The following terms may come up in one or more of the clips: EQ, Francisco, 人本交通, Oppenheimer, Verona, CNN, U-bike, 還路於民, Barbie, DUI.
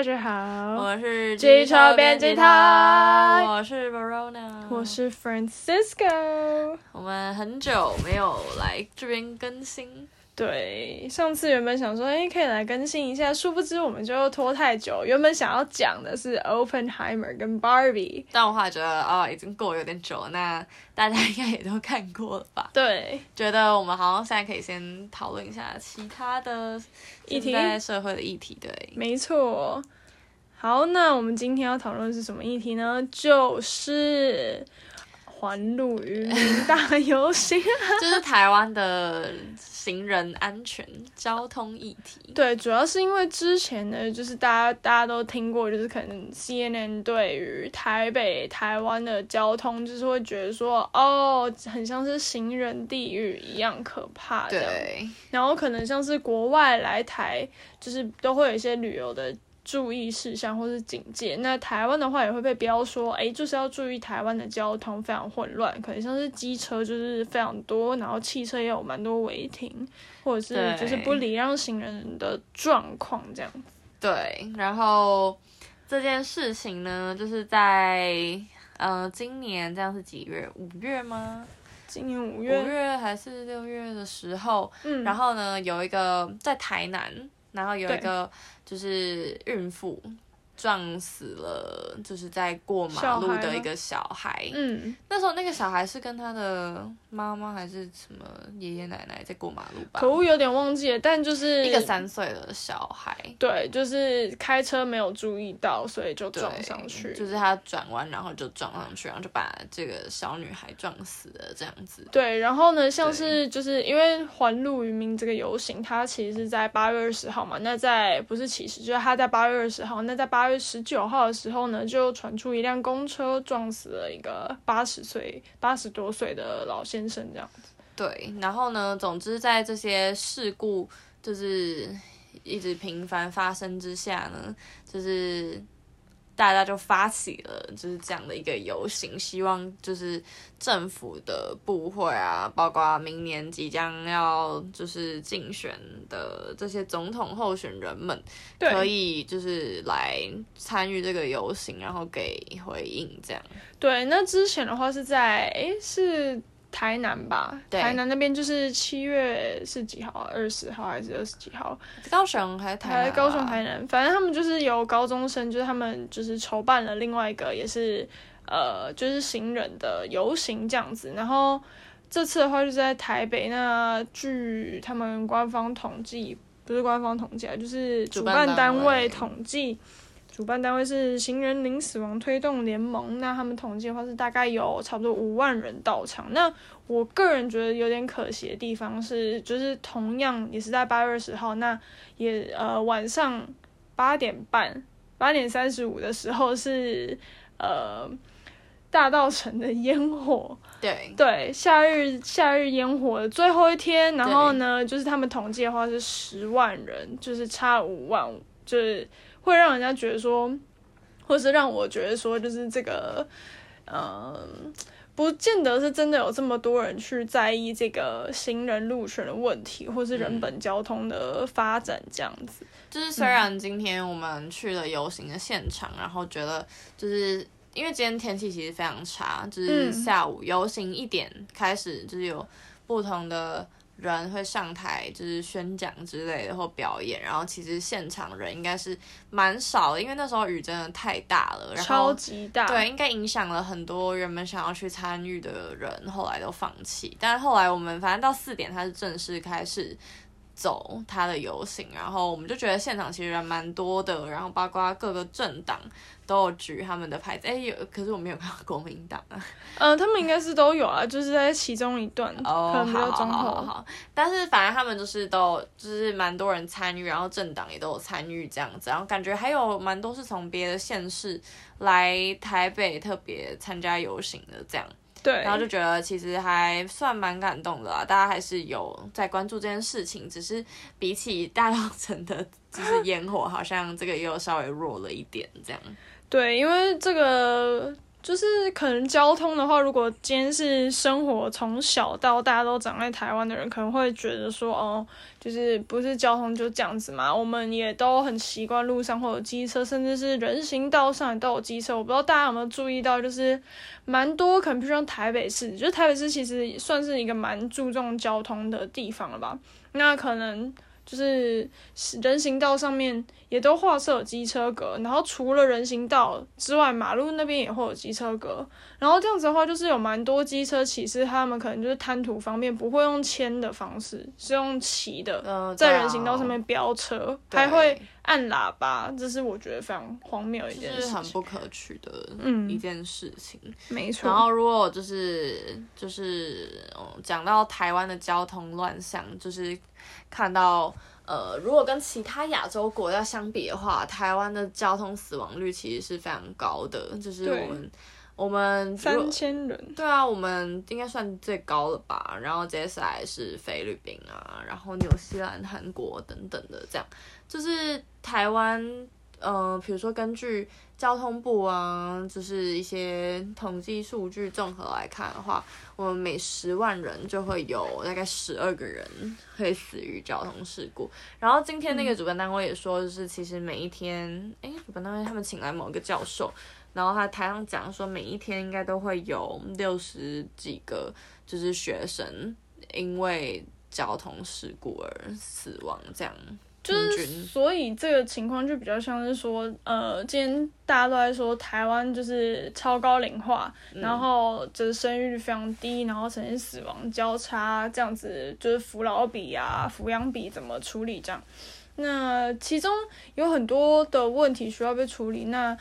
大家好，我是剧透编辑台，我是 Verona， 我是 Francisco。 我们很久没有来这边更新，对，上次原本想说可以来更新一下，殊不知我们就拖太久。原本想要讲的是 Oppenheimer 跟 Barbie， 但我后来觉得已经过有点久了，那大家应该也都看过了吧。对，觉得我们好像现在可以先讨论一下其他的现在社会的议题。对，没错。好，那我们今天要讨论的是什么议题呢？就是环路渔民大游行就是台湾的行人安全交通议题。对，主要是因为之前呢，就是大家都听过，就是可能 CNN 对于台湾的交通就是会觉得说很像是行人地狱一样可怕的。对，然后可能像是国外来台就是都会有一些旅游的注意事项或是警戒，那台湾的话也会被标说就是要注意台湾的交通非常混乱，可能像是机车就是非常多，然后汽车也有蛮多违停或者是就是不礼让行人的状况这样。对，然后这件事情呢就是在今年这样是几月？5月吗？今年5月还是6月的时候，然后呢有一个在台南，然后有一个就是孕妇撞死了就是在过马路的一个小孩。那时候那个小孩是跟他的妈妈还是什么爷爷奶奶在过马路吧，可恶有点忘记了，但就是一个3岁的小孩。对，就是开车没有注意到，所以就撞上去，就是他转弯然后就撞上去，然后就把这个小女孩撞死了这样子。对，然后呢像是就是因为环路渔民这个游行它其实是在8月20号嘛，那在不是其实就是它在8月20号，那在8月19号的时候呢，就传出一辆公车撞死了一个80多岁的老先生这样子。对，然后呢，总之在这些事故就是一直频繁发生之下呢，就是大家就发起了就是这样的一个游行，希望就是政府的部会啊，包括明年即将要就是竞选的这些总统候选人们，可以就是来参与这个游行，然后给回应这样。对，那之前的话是在是台南吧，台南那边就是7月是几号啊？20号还是20几号？高雄还是台南？高雄台南，反正他们就是由高中生，就是他们就是筹办了另外一个也是就是行人的游行这样子。然后这次的话就是在台北，那据他们不是官方统计啊，就是主办单位统计。主办单位是行人零死亡推动联盟，那他们统计的话是大概有差不多5万人到场。那我个人觉得有点可惜的地方是，就是同样也是在8月20号，那也晚上8点35的时候是大稻埕的烟火。对，夏日烟火的最后一天，然后呢就是他们统计的话是10万人，就是差5万，就是会让人家觉得说，或是让我觉得说，就是这个不见得是真的有这么多人去在意这个行人路权的问题，或是人本交通的发展这样子。就是虽然今天我们去了游行的现场，然后觉得就是因为今天天气其实非常差，就是下午游行1点开始就是有不同的人会上台就是宣讲之类的或表演，然后其实现场人应该是蛮少的，因为那时候雨真的太大了，然后超级大。对，应该影响了很多原本想要去参与的人，后来都放弃。但后来我们反正到4点他是正式开始走他的游行，然后我们就觉得现场其实人蛮多的，然后包括各个政党都有举他们的牌子。可是我没有看到国民党啊。他们应该是都有啊，就是在其中一段可能比较中后，但是反正他们就是都就是蛮多人参与，然后政党也都有参与这样子，然后感觉还有蛮多是从别的县市来台北特别参加游行的这样。对，然后就觉得其实还算蛮感动的啦，大家还是有在关注这件事情，只是比起大稻埕的就是烟火好像这个又稍微弱了一点这样。对，因为这个就是可能交通的话，如果今天是生活从小到大都长在台湾的人，可能会觉得说哦，就是不是交通就这样子嘛，我们也都很习惯路上会有机车，甚至是人行道上也都有机车。我不知道大家有没有注意到，就是蛮多可能比如像台北市，就是台北市其实算是一个蛮注重交通的地方了吧，那可能就是人行道上面也都画设有机车格，然后除了人行道之外，马路那边也会有机车格。然后这样子的话，就是有蛮多机车骑士，他们可能就是贪图方便，不会用牵的方式，是用骑的，在人行道上面飙车，还会按喇叭，这是我觉得非常荒谬的一件事情，就是很不可取的一件事情。没错。然后如果就是讲到台湾的交通乱象，就是看到如果跟其他亚洲国家相比的话，台湾的交通死亡率其实是非常高的，就是我们3000人，对啊，我们应该算最高了吧。然后接下来是菲律宾啊，然后纽西兰、韩国等等的，这样就是台湾。比如说根据交通部啊，就是一些统计数据综合来看的话，我们每10万人就会有大概12个人会死于交通事故。然后今天那个主办单位也说，就是其实每一天，主办单位他们请来某个教授，然后他台上讲说，每一天应该都会有60几个就是学生因为交通事故而死亡这样。就是所以这个情况就比较像是说今天大家都在说台湾就是超高龄化，然后就是生育率非常低，然后呈现死亡交叉这样子，就是扶老比啊抚养比怎么处理这样。那其中有很多的问题需要被处理，那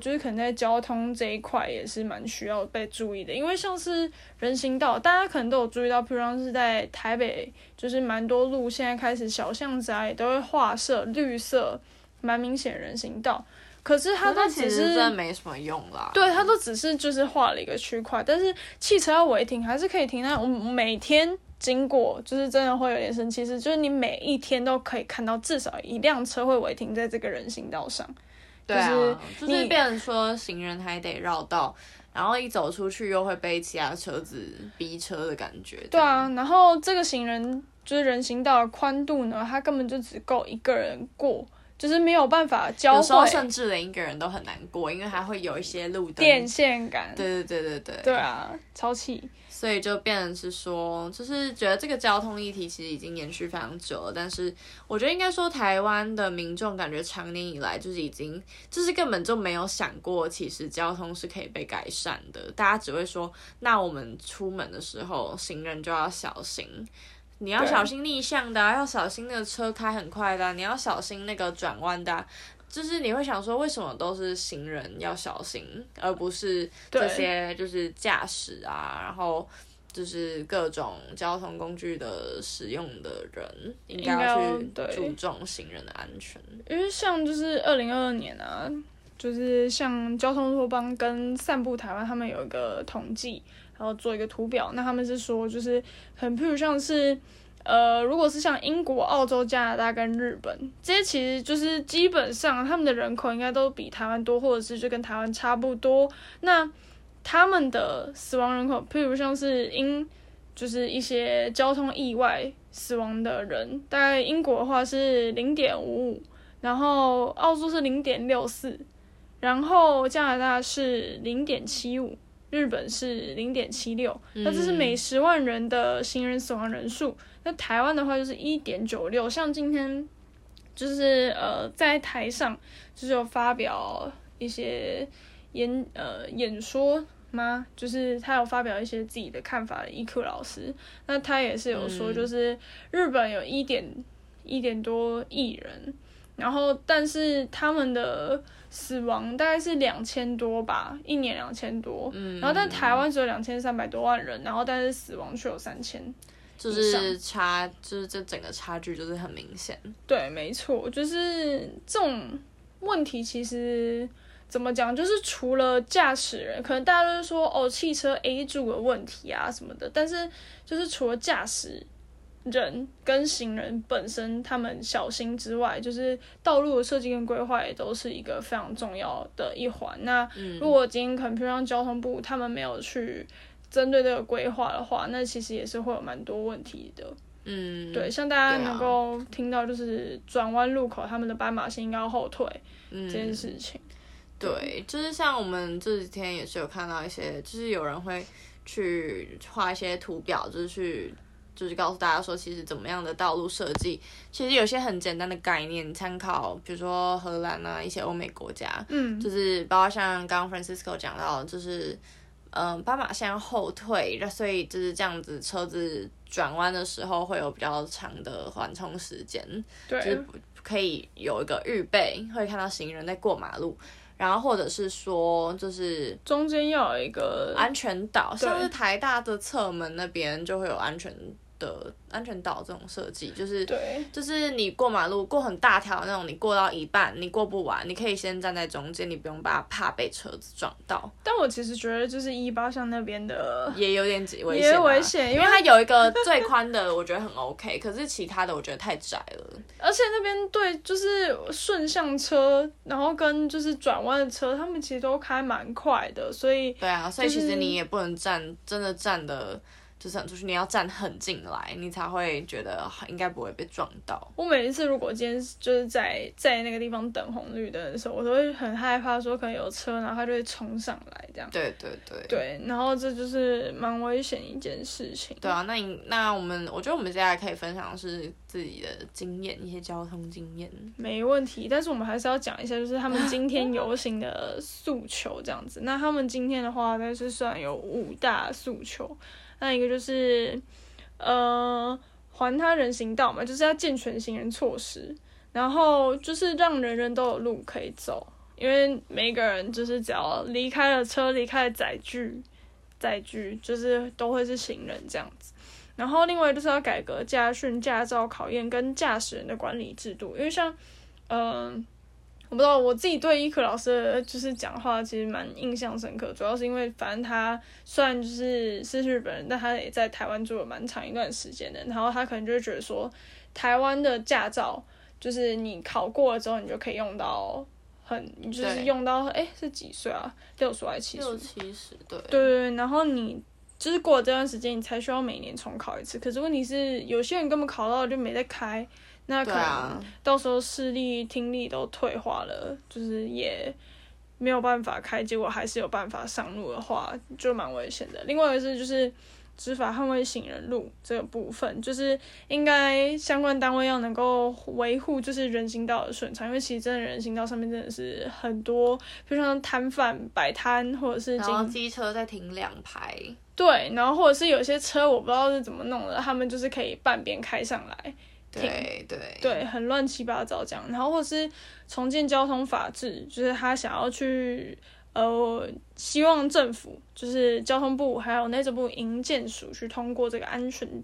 就是可能在交通这一块也是蛮需要被注意的，因为像是人行道，大家可能都有注意到，譬如像是在台北，就是蛮多路现在开始小巷子啊，也都会画设绿色，蛮明显人行道。可是它都只是其实真的没什么用啦。对，它都只是就是画了一个区块，但是汽车要违停还是可以停。那我每天经过，就是真的会有点生气，就是你每一天都可以看到至少一辆车会违停在这个人行道上。对啊，就是变成说行人还得绕道，然后一走出去又会被其他车子逼车的感觉。对啊，然后这个行人就是人行道的宽度呢，它根本就只够一个人过，就是没有办法交汇，有时候甚至连一个人都很难过，因为还会有一些路灯电线杆。对，对啊，超气。所以就变成是说，就是觉得这个交通议题其实已经延续非常久了，但是我觉得应该说台湾的民众感觉长年以来就是已经就是根本就没有想过其实交通是可以被改善的，大家只会说那我们出门的时候行人就要小心，你要小心逆向的啊，要小心那个车开很快的啊，你要小心那个转弯的啊，就是你会想说为什么都是行人要小心，而不是这些就是驾驶啊，然后就是各种交通工具的使用的人应该要去注重行人的安全。因为像就是2022年啊，就是像交通拓邦跟散步台湾他们有一个统计，然后做一个图表，那他们是说就是很譬如像是如果是像英国、澳洲、加拿大跟日本，这些其实就是基本上他们的人口应该都比台湾多，或者是就跟台湾差不多。那他们的死亡人口，譬如像是就是一些交通意外死亡的人，大概英国的话是 0.55， 然后澳洲是 0.64， 然后加拿大是 0.75， 日本是 0.76， 那这是每10万人的行人死亡人数。那台湾的话就是 1.96， 像今天就是在台上就是有发表一些演说吗，就是他有发表一些自己的看法的 EQ 老师，那他也是有说就是日本有1点多亿人，然后但是他们的死亡大概是2000多吧，一年2000多，然后但台湾只有2300多万人，然后但是死亡却有3000，就是这整个差距就是很明显。对，没错，就是这种问题其实怎么讲，就是除了驾驶人，可能大家都是说哦汽车 A 柱的问题啊什么的，但是就是除了驾驶人跟行人本身他们小心之外，就是道路的设计跟规划也都是一个非常重要的一环。那如果今天可能譬如像交通部他们没有去针对这个规划的话，那其实也是会有蛮多问题的。嗯，对，像大家能够听到就是转弯路口他们的斑马线应该要后退、嗯、这件事情。对，就是像我们这几天也是有看到一些，就是有人会去画一些图表，就是去就是告诉大家说其实怎么样的道路设计，其实有些很简单的概念参考，比如说荷兰啊一些欧美国家，嗯，就是包括像刚刚 Francisco 讲到就是斑马线后退，所以就是这样子车子转弯的时候会有比较长的缓冲时间，对，就是可以有一个预备，会看到行人在过马路，然后或者是说就是中间要有一个安全岛，像是台大的侧门那边就会有安全岛这种设计，就是对，就是你过马路过很大条那种，你过到一半你过不完，你可以先站在中间，你不用怕被车子撞到。但我其实觉得就是118巷那边的也有点危险、啊、也危险，因为它有一个最宽的我觉得很 OK 可是其他的我觉得太窄了，而且那边对就是顺向车然后跟就是转弯的车他们其实都开蛮快的，所以对啊，所以其实你也不能站真的站的就是很出去，你要站很进来你才会觉得应该不会被撞到。我每一次如果今天就是在那个地方等红绿灯的时候，我都会很害怕说可能有车然后它就会冲上来这样，对对对对，然后这就是蛮危险一件事情。对啊，那我觉得我们接下来可以分享的是自己的经验，一些交通经验，没问题。但是我们还是要讲一下就是他们今天游行的诉求这样子那他们今天的话但是虽然有5大诉求，那一个就是还他人行道嘛，就是要健全行人措施，然后就是让人人都有路可以走，因为每个人就是只要离开了车离开了载具就是都会是行人这样子。然后另外就是要改革驾训驾照考验跟驾驶人的管理制度，因为像我不知道，我自己对伊可老师的就是讲话其实蛮印象深刻，主要是因为反正他虽然就是日本人但他也在台湾住了蛮长一段时间的，然后他可能就会觉得说台湾的驾照就是你考过了之后你就可以用到很就是用到是几岁啊，60还70，60-70，对对对，然后你就是过了这段时间你才需要每年重考一次，可是问题是有些人根本考到就没在开，那可能到时候视力听力都退化了就是也没有办法开，结果还是有办法上路的话就蛮危险的。另外一个是就是执法捍卫行人路这个部分，就是应该相关单位要能够维护就是人行道的顺畅，因为其实真的人行道上面真的是很多比如像摊贩摆摊或者是然后机车在停两排，对，然后或者是有些车我不知道是怎么弄的，他们就是可以半边开上来，对对对，很乱七八糟这样。然后或是重建交通法制，就是他想要去希望政府就是交通部还有内政部营建署去通过这个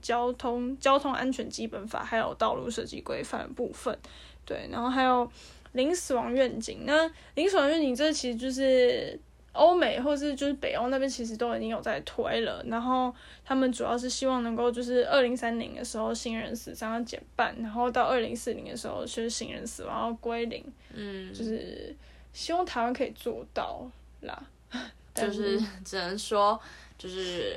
交通安全基本法还有道路设计规范的部分。对，然后还有零死亡愿景，那零死亡愿景这其实就是欧美或是就是北欧那边其实都已经有在推了，然后他们主要是希望能够就是2030的时候行人死伤要减半，然后到2040的时候就是行人死亡要归零，嗯，就是希望台湾可以做到啦，就是只能说就是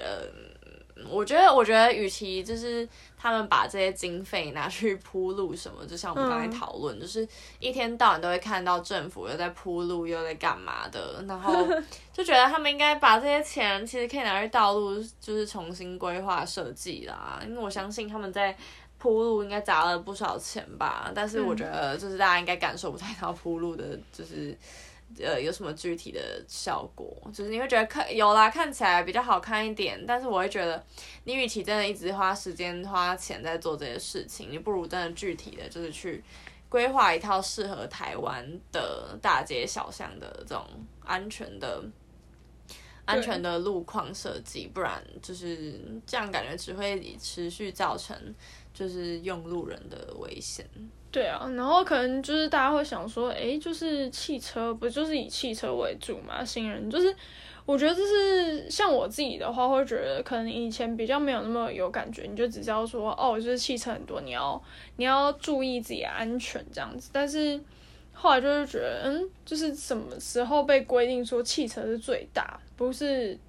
我觉得与其就是他们把这些经费拿去铺路什么，就像我们刚才讨论就是一天到晚都会看到政府又在铺路又在干嘛的，然后就觉得他们应该把这些钱其实可以拿去道路就是重新规划设计啦，因为我相信他们在铺路应该砸了不少钱吧，但是我觉得就是大家应该感受不太到铺路的就是有什么具体的效果，就是你会觉得有啦，看起来比较好看一点，但是我会觉得你与其真的一直花时间花钱在做这些事情，你不如真的具体的就是去规划一套适合台湾的大街小巷的这种安全的路况设计，不然就是这样感觉只会持续造成就是用路人的危险。对啊，然后可能就是大家会想说就是汽车不就是以汽车为主嘛，行人就是我觉得这是像我自己的话会觉得可能以前比较没有那么有感觉，你就只知道说哦就是汽车很多，你要注意自己的安全这样子，但是后来就是觉得就是什么时候被规定说汽车是最大，不是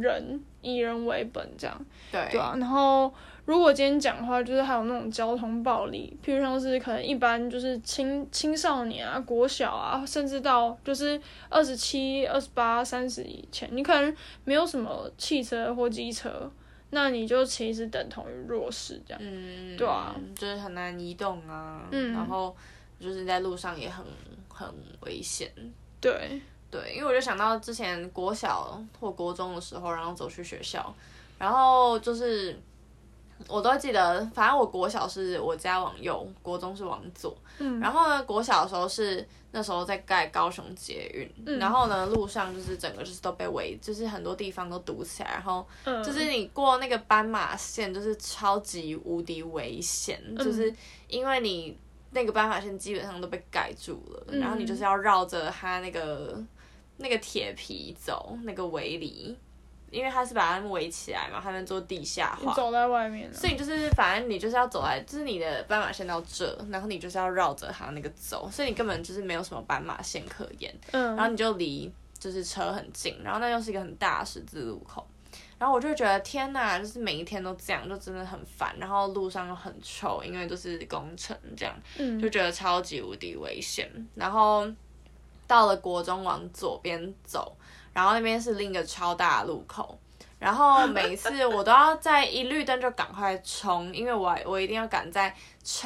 人，以人为本这样。对啊，然后如果今天讲的话就是还有那种交通暴力，譬如像是可能一般就是青少年啊国小啊，甚至到就是27、28、30以前，你可能没有什么汽车或机车，那你就其实等同于弱势这样。对啊，就是很难移动啊，然后就是在路上也很危险。对，因为我就想到之前国小或国中的时候，然后走去学校，然后就是我都记得，反正我国小是我家往右，国中是往左。然后呢，国小的时候是那时候在盖高雄捷运，然后呢路上就是整个就是都被围，就是很多地方都堵起来，然后就是你过那个斑马线就是超级无敌危险，就是因为你那个斑马线基本上都被盖住了，然后你就是要绕着它那个铁皮走，那个围篱，因为它是把它们围起来嘛，它们做地下化，你走在外面，所以就是反正你就是要走在，就是你的斑马线到这，然后你就是要绕着它那个走，所以你根本就是没有什么斑马线可言，然后你就离就是车很近，然后那又是一个很大的十字路口，然后我就觉得天哪，就是每一天都这样，就真的很烦。然后路上又很臭，因为就是工程这样，就觉得超级无敌危险。然后到了国中往左边走，然后那边是另一个超大的路口，然后每次我都要在一绿灯就赶快冲，因为我一定要赶在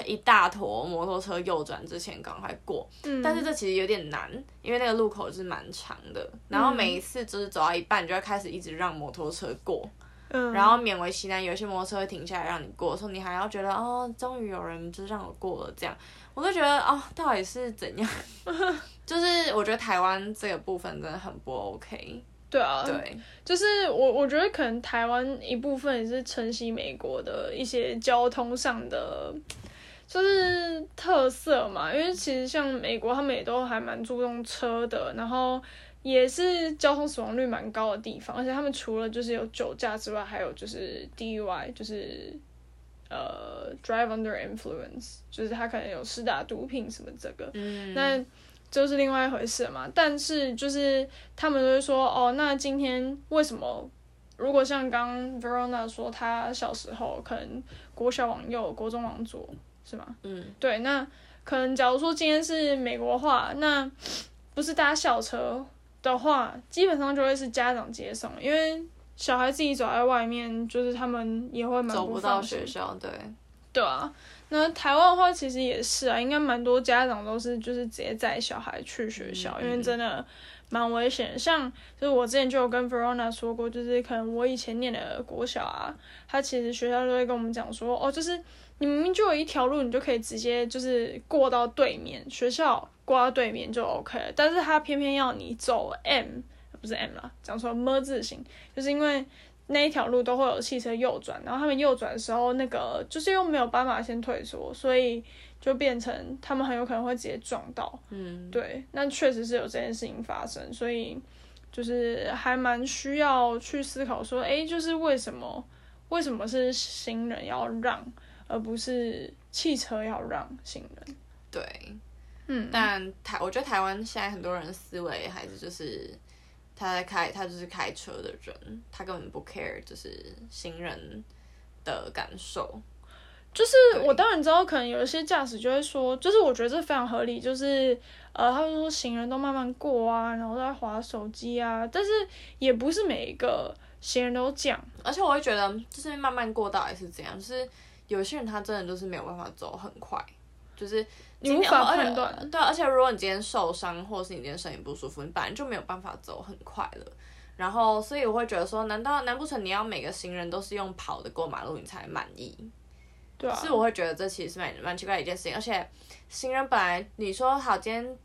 一大坨摩托车右转之前赶快过，但是这其实有点难，因为那个路口是蛮长的，然后每一次就是走到一半你就会开始一直让摩托车过，然后勉为其难有些摩托车会停下来让你过，所以你还要觉得哦终于有人就让我过了这样，我就觉得哦到底是怎样就是我觉得台湾这个部分真的很不 OK。对啊，对，就是我觉得可能台湾一部分也是承袭美国的一些交通上的就是特色嘛，因为其实像美国他们也都还蛮注重车的，然后也是交通死亡率蛮高的地方，而且他们除了就是有酒驾之外，还有就是 DUI， 就是drive under influence， 就是他可能有施打毒品什么这个，那就是另外一回事嘛。但是就是他们都会说哦，那今天为什么如果像刚 Verona 说他小时候可能国小往右国中往左是吗？对，那可能假如说今天是美国话，那不是搭校车的话基本上就会是家长接送，因为小孩自己走在外面就是他们也会蛮不放心，走不到学校。对啊，那台湾的话其实也是啊，应该蛮多家长都是就是直接载小孩去学校，因为真的蛮危险。像就是我之前就有跟 Verona 说过，就是可能我以前念的国小啊，他其实学校都会跟我们讲说哦，就是你明明就有一条路，你就可以直接就是过到对面，学校过到对面就 OK 了，但是他偏偏要你走 M， 不是 M 啦，讲错了， M 字形，就是因为那一条路都会有汽车右转，然后他们右转的时候那个就是又没有斑马线退缩，所以就变成他们很有可能会直接撞到。对，那确实是有这件事情发生，所以就是还蛮需要去思考说就是为什么是行人要让而不是汽车要让行人。对，但我觉得台湾现在很多人的思维还是就是他就是开车的人，他根本不 care 就是行人的感受。就是我当然知道可能有一些驾驶就会说，就是我觉得这非常合理，就是他会说行人都慢慢过啊，然后在滑手机啊，但是也不是每一个行人都这样。而且我会觉得就是慢慢过到底是怎样，就是有些人他真的就是没有办法走很快，就是你无法判断。对，而且如果你今天受伤或是你今天身体不舒服，你本来就没有办法走很快了，然后所以我会觉得说难不成你要每个行人都是用跑的过马路你才满意？对啊，是我会觉得这其实是蛮奇怪的一件事情。而且行人本来你说好今天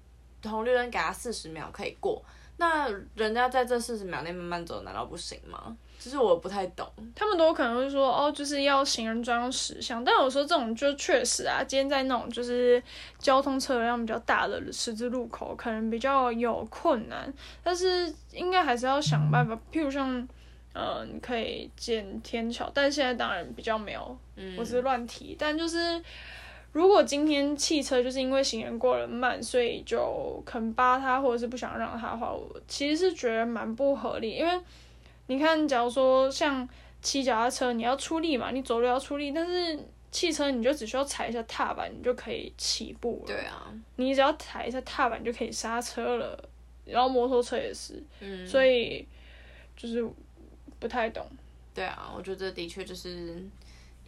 红绿灯给他40秒可以过，那人家在这40秒内慢慢走难道不行吗？就是我不太懂，他们都可能会说哦，就是要行人专用驶向，但有时候这种就确实啊，今天在那种就是交通车流量比较大的十字路口，可能比较有困难，但是应该还是要想办法，譬如像你可以建天桥，但现在当然比较没有，我只是乱提，但就是如果今天汽车就是因为行人过得慢，所以就肯扒他或者是不想让他的话，我其实是觉得蛮不合理，因为你看假如说像骑脚踏车你要出力嘛，你走路要出力，但是汽车你就只需要踩一下踏板你就可以起步了。对啊，你只要踩一下踏板就可以刹车了，然后摩托车也是，所以就是不太懂。对啊，我觉得的确就是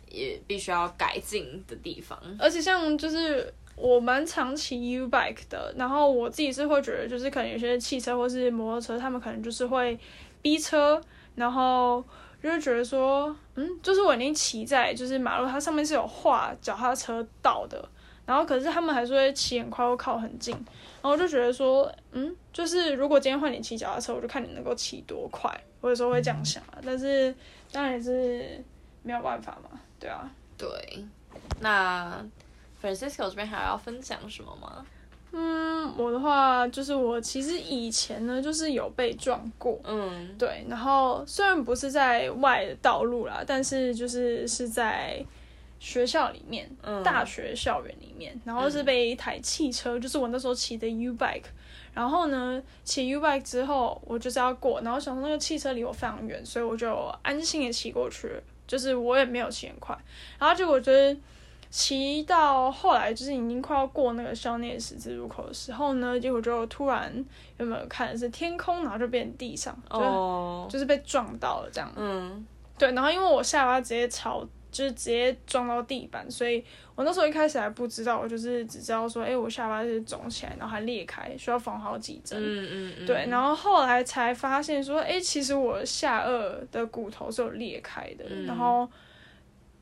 也必须要改进的地方。而且像就是我蛮常骑 U-bike 的，然后我自己是会觉得就是可能有些汽车或是摩托车他们可能就是会逼车，然后就是觉得说就是我已经骑在就是马路它上面是有画脚踏车道的，然后可是他们还是会骑很快或靠很近，然后我就觉得说就是如果今天换你骑脚踏车，我就看你能够骑多快，我有时候会这样想啊，但是当然也是没有办法嘛。对啊，对。那 Francisco 这边还要分享什么吗？我的话就是我其实以前呢就是有被撞过，对，然后虽然不是在外的道路啦，但是就是是在学校里面，大学校园里面，然后是被一台汽车，就是我那时候骑的 U-bike， 然后呢骑 U-bike 之后我就是要过，然后想说那个汽车离我非常远，所以我就安心的骑过去了，就是我也没有骑很快，然后结果就是骑到后来就是已经快要过那个校内十字路口的时候呢，结果就突然原本看的是天空，然后就变成地上，就是被撞到了这样。对，然后因为我下巴直接朝就是直接撞到地板，所以我那时候一开始还不知道，我就是只知道说我下巴是肿起来，然后还裂开，需要缝好几针。对，然后后来才发现说其实我下颚的骨头是有裂开的，然后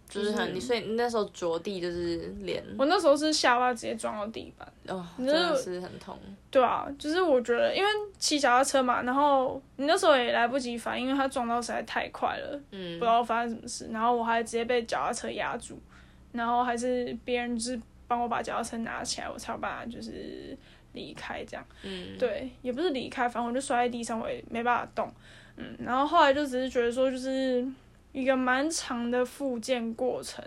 就是很，所以你那时候着地就是脸，我那时候是下巴直接撞到地板，真的是很痛。对啊，就是我觉得因为骑脚踏车嘛，然后你那时候也来不及反应，因为它撞到实在太快了，不知道发生什么事，然后我还直接被脚踏车压住，然后还是别人就是帮我把脚踏车拿起来，我才有办法就是离开这样。对，也不是离开，反正我就摔在地上，我也没办法动。然后后来就只是觉得说就是一个蛮长的复健过程，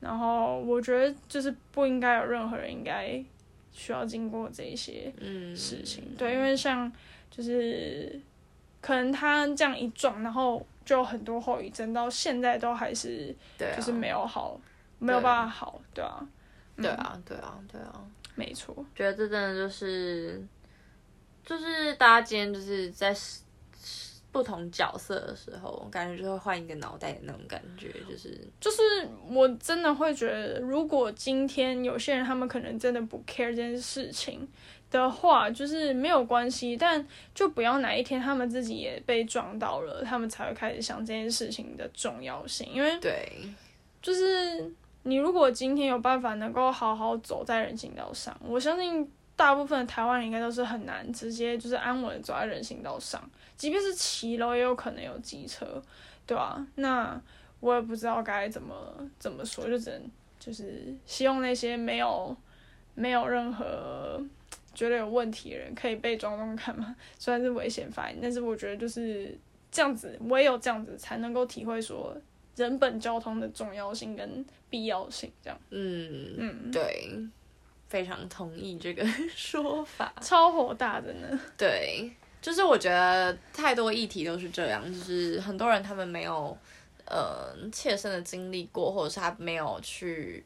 然后我觉得就是不应该有任何人应该需要经过这些事情。对，因为像就是可能他这样一撞，然后就很多后遗症，到现在都还是就是没有好，没有办法好。对啊，对啊，没错。觉得这真的就是大家今天就是在不同角色的时候，感觉就会换一个脑袋的那种感觉，就是我真的会觉得，如果今天有些人他们可能真的不 care 这件事情的话，就是没有关系，但就不要哪一天他们自己也被撞到了，他们才会开始想这件事情的重要性。因为对，就是你如果今天有办法能够好好走在人行道上，我相信大部分的台湾人应该都是很难直接就是安稳的走在人行道上，即便是骑楼也有可能有机车，对啊，那我也不知道该怎么说，就只能就是希望那些没有任何觉得有问题的人可以被撞撞看嘛，虽然是危险发言，但是我觉得就是这样子，唯有这样子才能够体会说人本交通的重要性跟必要性这样。对，非常同意这个说法，超火大的呢。对，就是我觉得太多议题都是这样，就是很多人他们没有切身的经历过，或者是他没有去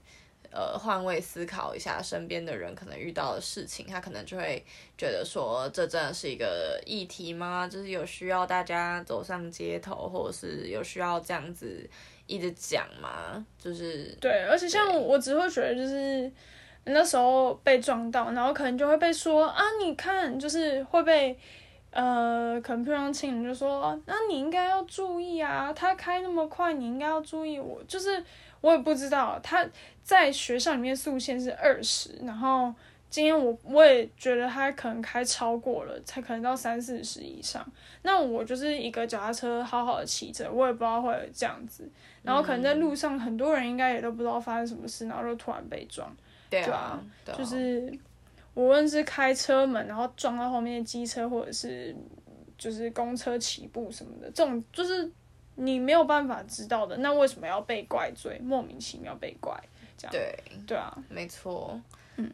换位思考一下身边的人可能遇到的事情，他可能就会觉得说这真的是一个议题吗？就是有需要大家走上街头，或者是有需要这样子一直讲吗？就是对，而且像我只会觉得就是那时候被撞到，然后可能就会被说啊，你看，就是会被可能譬如像亲人就说，那你应该要注意啊，他开那么快，你应该要注意。我就是我也不知道，他在学校里面速限是20，然后今天我也觉得他可能开超过了，才可能到30-40以上。那我就是一个脚踏车好好的骑着，我也不知道会有这样子。然后可能在路上很多人应该也都不知道发生什么事，然后就突然被撞。对啊，对啊，就是无论是开车门然后撞到后面的机车，或者是就是公车起步什么的，这种就是你没有办法知道的。那为什么要被怪罪？莫名其妙被怪，这样对啊，没错。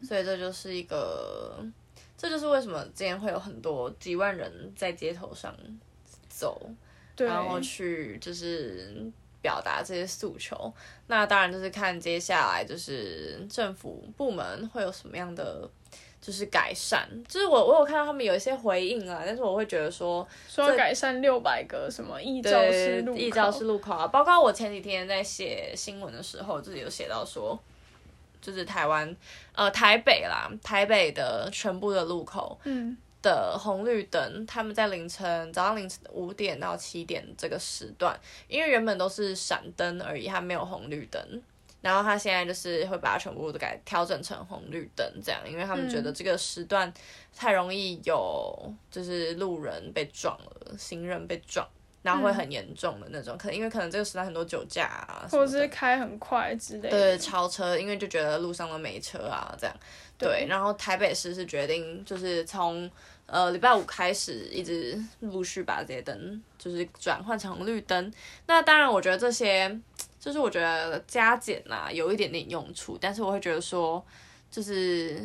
所以这就是为什么今天会有很多几万人在街头上走，然后去就是表达这些诉求。那当然就是看接下来就是政府部门会有什么样的就是改善。就是我有看到他们有一些回应啊，但是我会觉得说要改善600个什么异肇式路口啊，包括我前几天在写新闻的时候自己有写到说，就是台北的全部的路口的红绿灯，他们在早上凌晨5点到7点这个时段，因为原本都是闪灯而已，它没有红绿灯，然后它现在就是会把它全部都改调整成红绿灯这样，因为他们觉得这个时段太容易有就是路人被撞了，行人被撞，然后会很严重的那种，因为可能这个时代很多酒驾啊，或者是开很快之类的，对，超车，因为就觉得路上都没车啊，这样，对。然后台北市是决定，就是从礼拜5开始，一直陆续把这些灯就是转换成红绿灯。那当然，我觉得这些就是我觉得加减啊，有一点点用处，但是我会觉得说，就是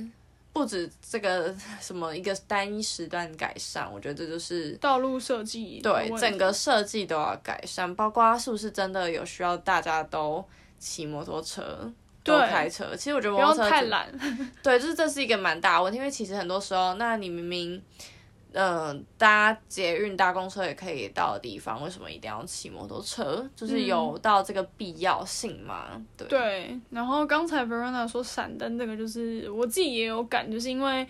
不止这个什么一个单一时段改善，我觉得这就是道路设计，对，整个设计都要改善，包括是不是真的有需要大家都骑摩托车都开车。其实我觉得摩托车不要太懒，对，就是这是一个蛮大的问题，因为其实很多时候，那你明明搭捷运搭公车也可以到的地方，为什么一定要骑摩托车？就是有到这个必要性吗？ 对。然后刚才 Verona 说闪灯这个，就是我自己也有感，就是因为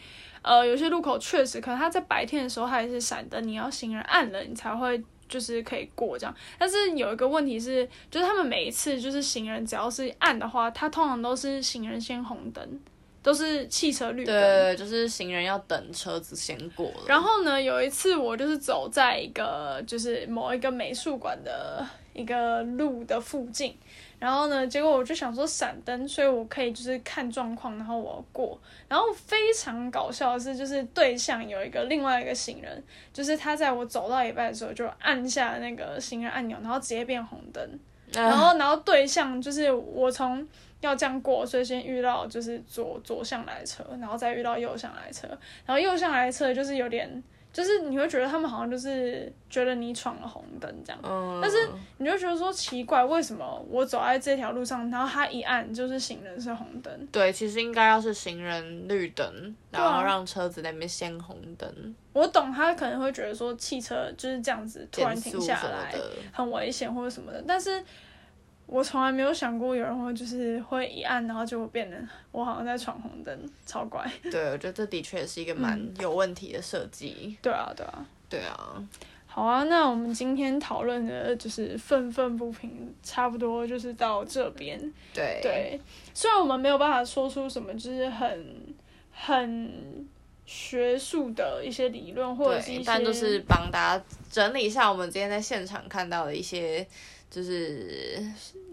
有些路口确实可能它在白天的时候它也是闪灯，你要行人按了你才会就是可以过这样，但是有一个问题是，就是他们每一次就是行人只要是按的话，它通常都是行人先红灯，都是汽车绿灯，对，就是行人要等车子先过了。然后呢，有一次我就是走在一个就是某一个美术馆的一个路的附近，然后呢，结果我就想说闪灯，所以我可以就是看状况，然后我要过。然后非常搞笑的是，就是对象有另外一个行人，就是他在我走到一半的时候就按下那个行人按钮，然后直接变红灯。然后对象就是我从要这样过，所以先遇到就是左向来车，然后再遇到右向来车，然后右向来车就是有点，就是你会觉得他们好像就是觉得你闯了红灯这样，但是你就觉得说奇怪，为什么我走在这条路上，然后他一按就是行人是红灯？对，其实应该要是行人绿灯，然后让车子那边先红灯。我懂他可能会觉得说汽车就是这样子突然停下来很危险或者什么的，但是我从来没有想过有人会一按，然后就变成我好像在闯红灯，超怪。对，我觉得这的确是一个蛮有问题的设计。对啊。好啊，那我们今天讨论的就是愤愤不平，差不多就是到这边。对。虽然我们没有办法说出什么就是很学术的一些理论或者是一些，但就是帮大家整理一下我们今天在现场看到的一些。就是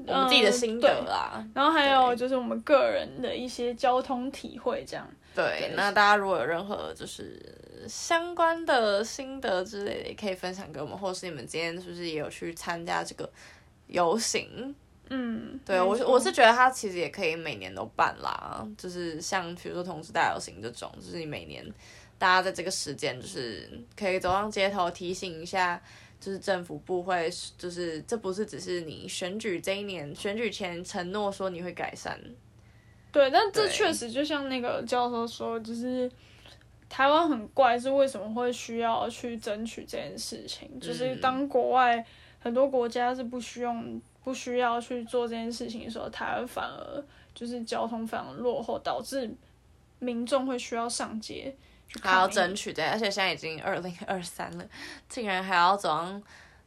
我们自己的心得啦，然后还有就是我们个人的一些交通体会这样。对，那大家如果有任何就是相关的心得之类的，也可以分享给我们，或是你们今天是不是也有去参加这个游行？对，我是觉得它其实也可以每年都办啦，就是像比如说同志大游行这种，就是你每年大家在这个时间就是可以走上街头，提醒一下。就是政府部会，就是这不是只是你选举这一年选举前承诺说你会改善，对，但这确实就像那个教授说，就是台湾很怪，是为什么会需要去争取这件事情？就是当国外很多国家是不需要去做这件事情的时候，台湾反而就是交通非常落后，导致民众会需要上街。还要争取的，而且现在已经2023了，竟然还要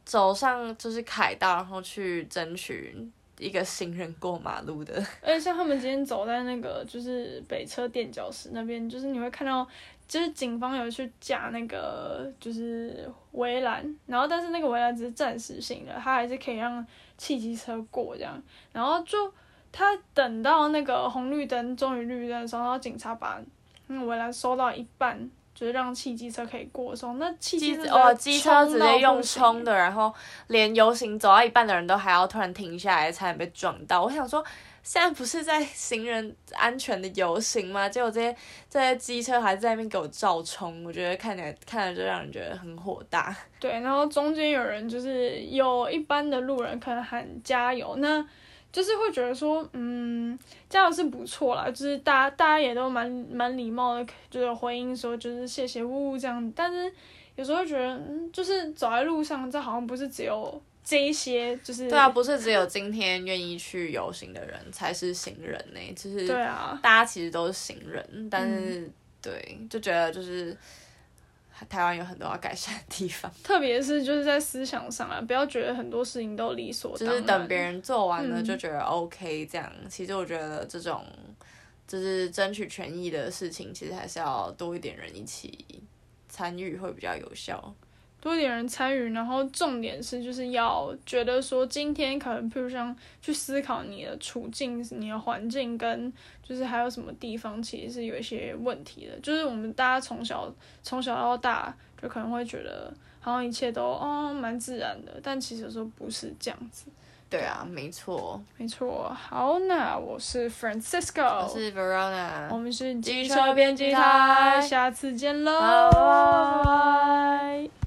走上就是凯道，然后去争取一个行人过马路的。而且像他们今天走在那个就是北车垫脚石那边，就是你会看到就是警方有去架那个就是围栏，然后但是那个围栏只是暂时性的，它还是可以让汽机车过这样。然后就他等到那个红绿灯终于绿灯的时候，然后警察把那个围栏收到一半，就是让汽机车可以过的时候，那汽机车直接用冲的，然后连游行走到一半的人都还要突然停下来，差点被撞到。我想说现在不是在行人安全的游行吗？结果这些机车还在那边给我照冲，我觉得看了就让人觉得很火大。对，然后中间有人就是有一般的路人可能喊加油，那就是会觉得说，加油是不错啦，就是大家也都蛮礼貌的，就是回应说就是谢谢呜呜这样。但是有时候会觉得，就是走在路上，这好像不是只有这一些，就是对啊，不是只有今天愿意去游行的人才是行人欸，就是对啊，大家其实都是行人，但是对，就觉得就是台湾有很多要改善的地方，特别是就是在思想上啊，不要觉得很多事情都理所当然，就是等别人做完了就觉得 OK 这样。其实我觉得这种就是争取权益的事情，其实还是要多一点人一起参与会比较有效，多一点人参与。然后重点是就是要觉得说今天可能譬如像去思考你的处境、你的环境，跟就是还有什么地方其实是有一些问题的。就是我们大家从小到大就可能会觉得好像一切都蛮自然的，但其实有时候不是这样子。对啊，没错。好，那我是 Francisco， 我是 Verona， 我们是机车编辑台，下次见喽，拜拜。